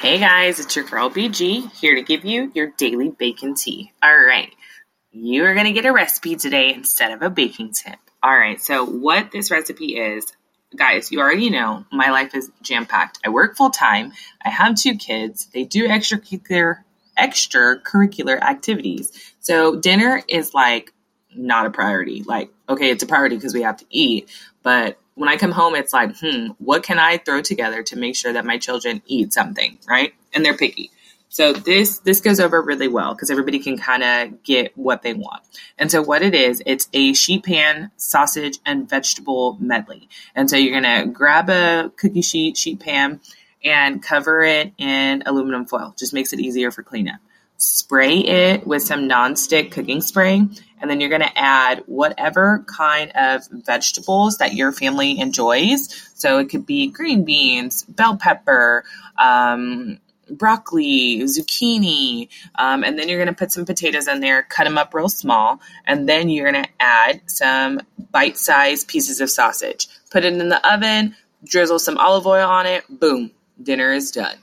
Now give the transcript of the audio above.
Hey guys, it's your girl BG here to give you your daily bacon tea. All right, you are going to get a recipe today instead of a baking tip. All right, so what this recipe is, guys, you already know my life is jam-packed. I work full-time. I have two kids. They do extracurricular activities. So dinner is like not a priority. Like, okay, it's a priority because we have to eat, but when I come home, it's like, what can I throw together to make sure that my children eat something, right? And they're picky. So this goes over really well because everybody can kind of get what they want. And so what it is, it's a sheet pan, sausage, and vegetable medley. And so you're going to grab a cookie sheet pan, and cover it in aluminum foil. Just makes it easier for cleanup. Spray it with some nonstick cooking spray, and then you're going to add whatever kind of vegetables that your family enjoys. So it could be green beans, bell pepper, broccoli, zucchini, and then you're going to put some potatoes in there, cut them up real small, and then you're going to add some bite-sized pieces of sausage. Put it in the oven, drizzle some olive oil on it, boom, dinner is done.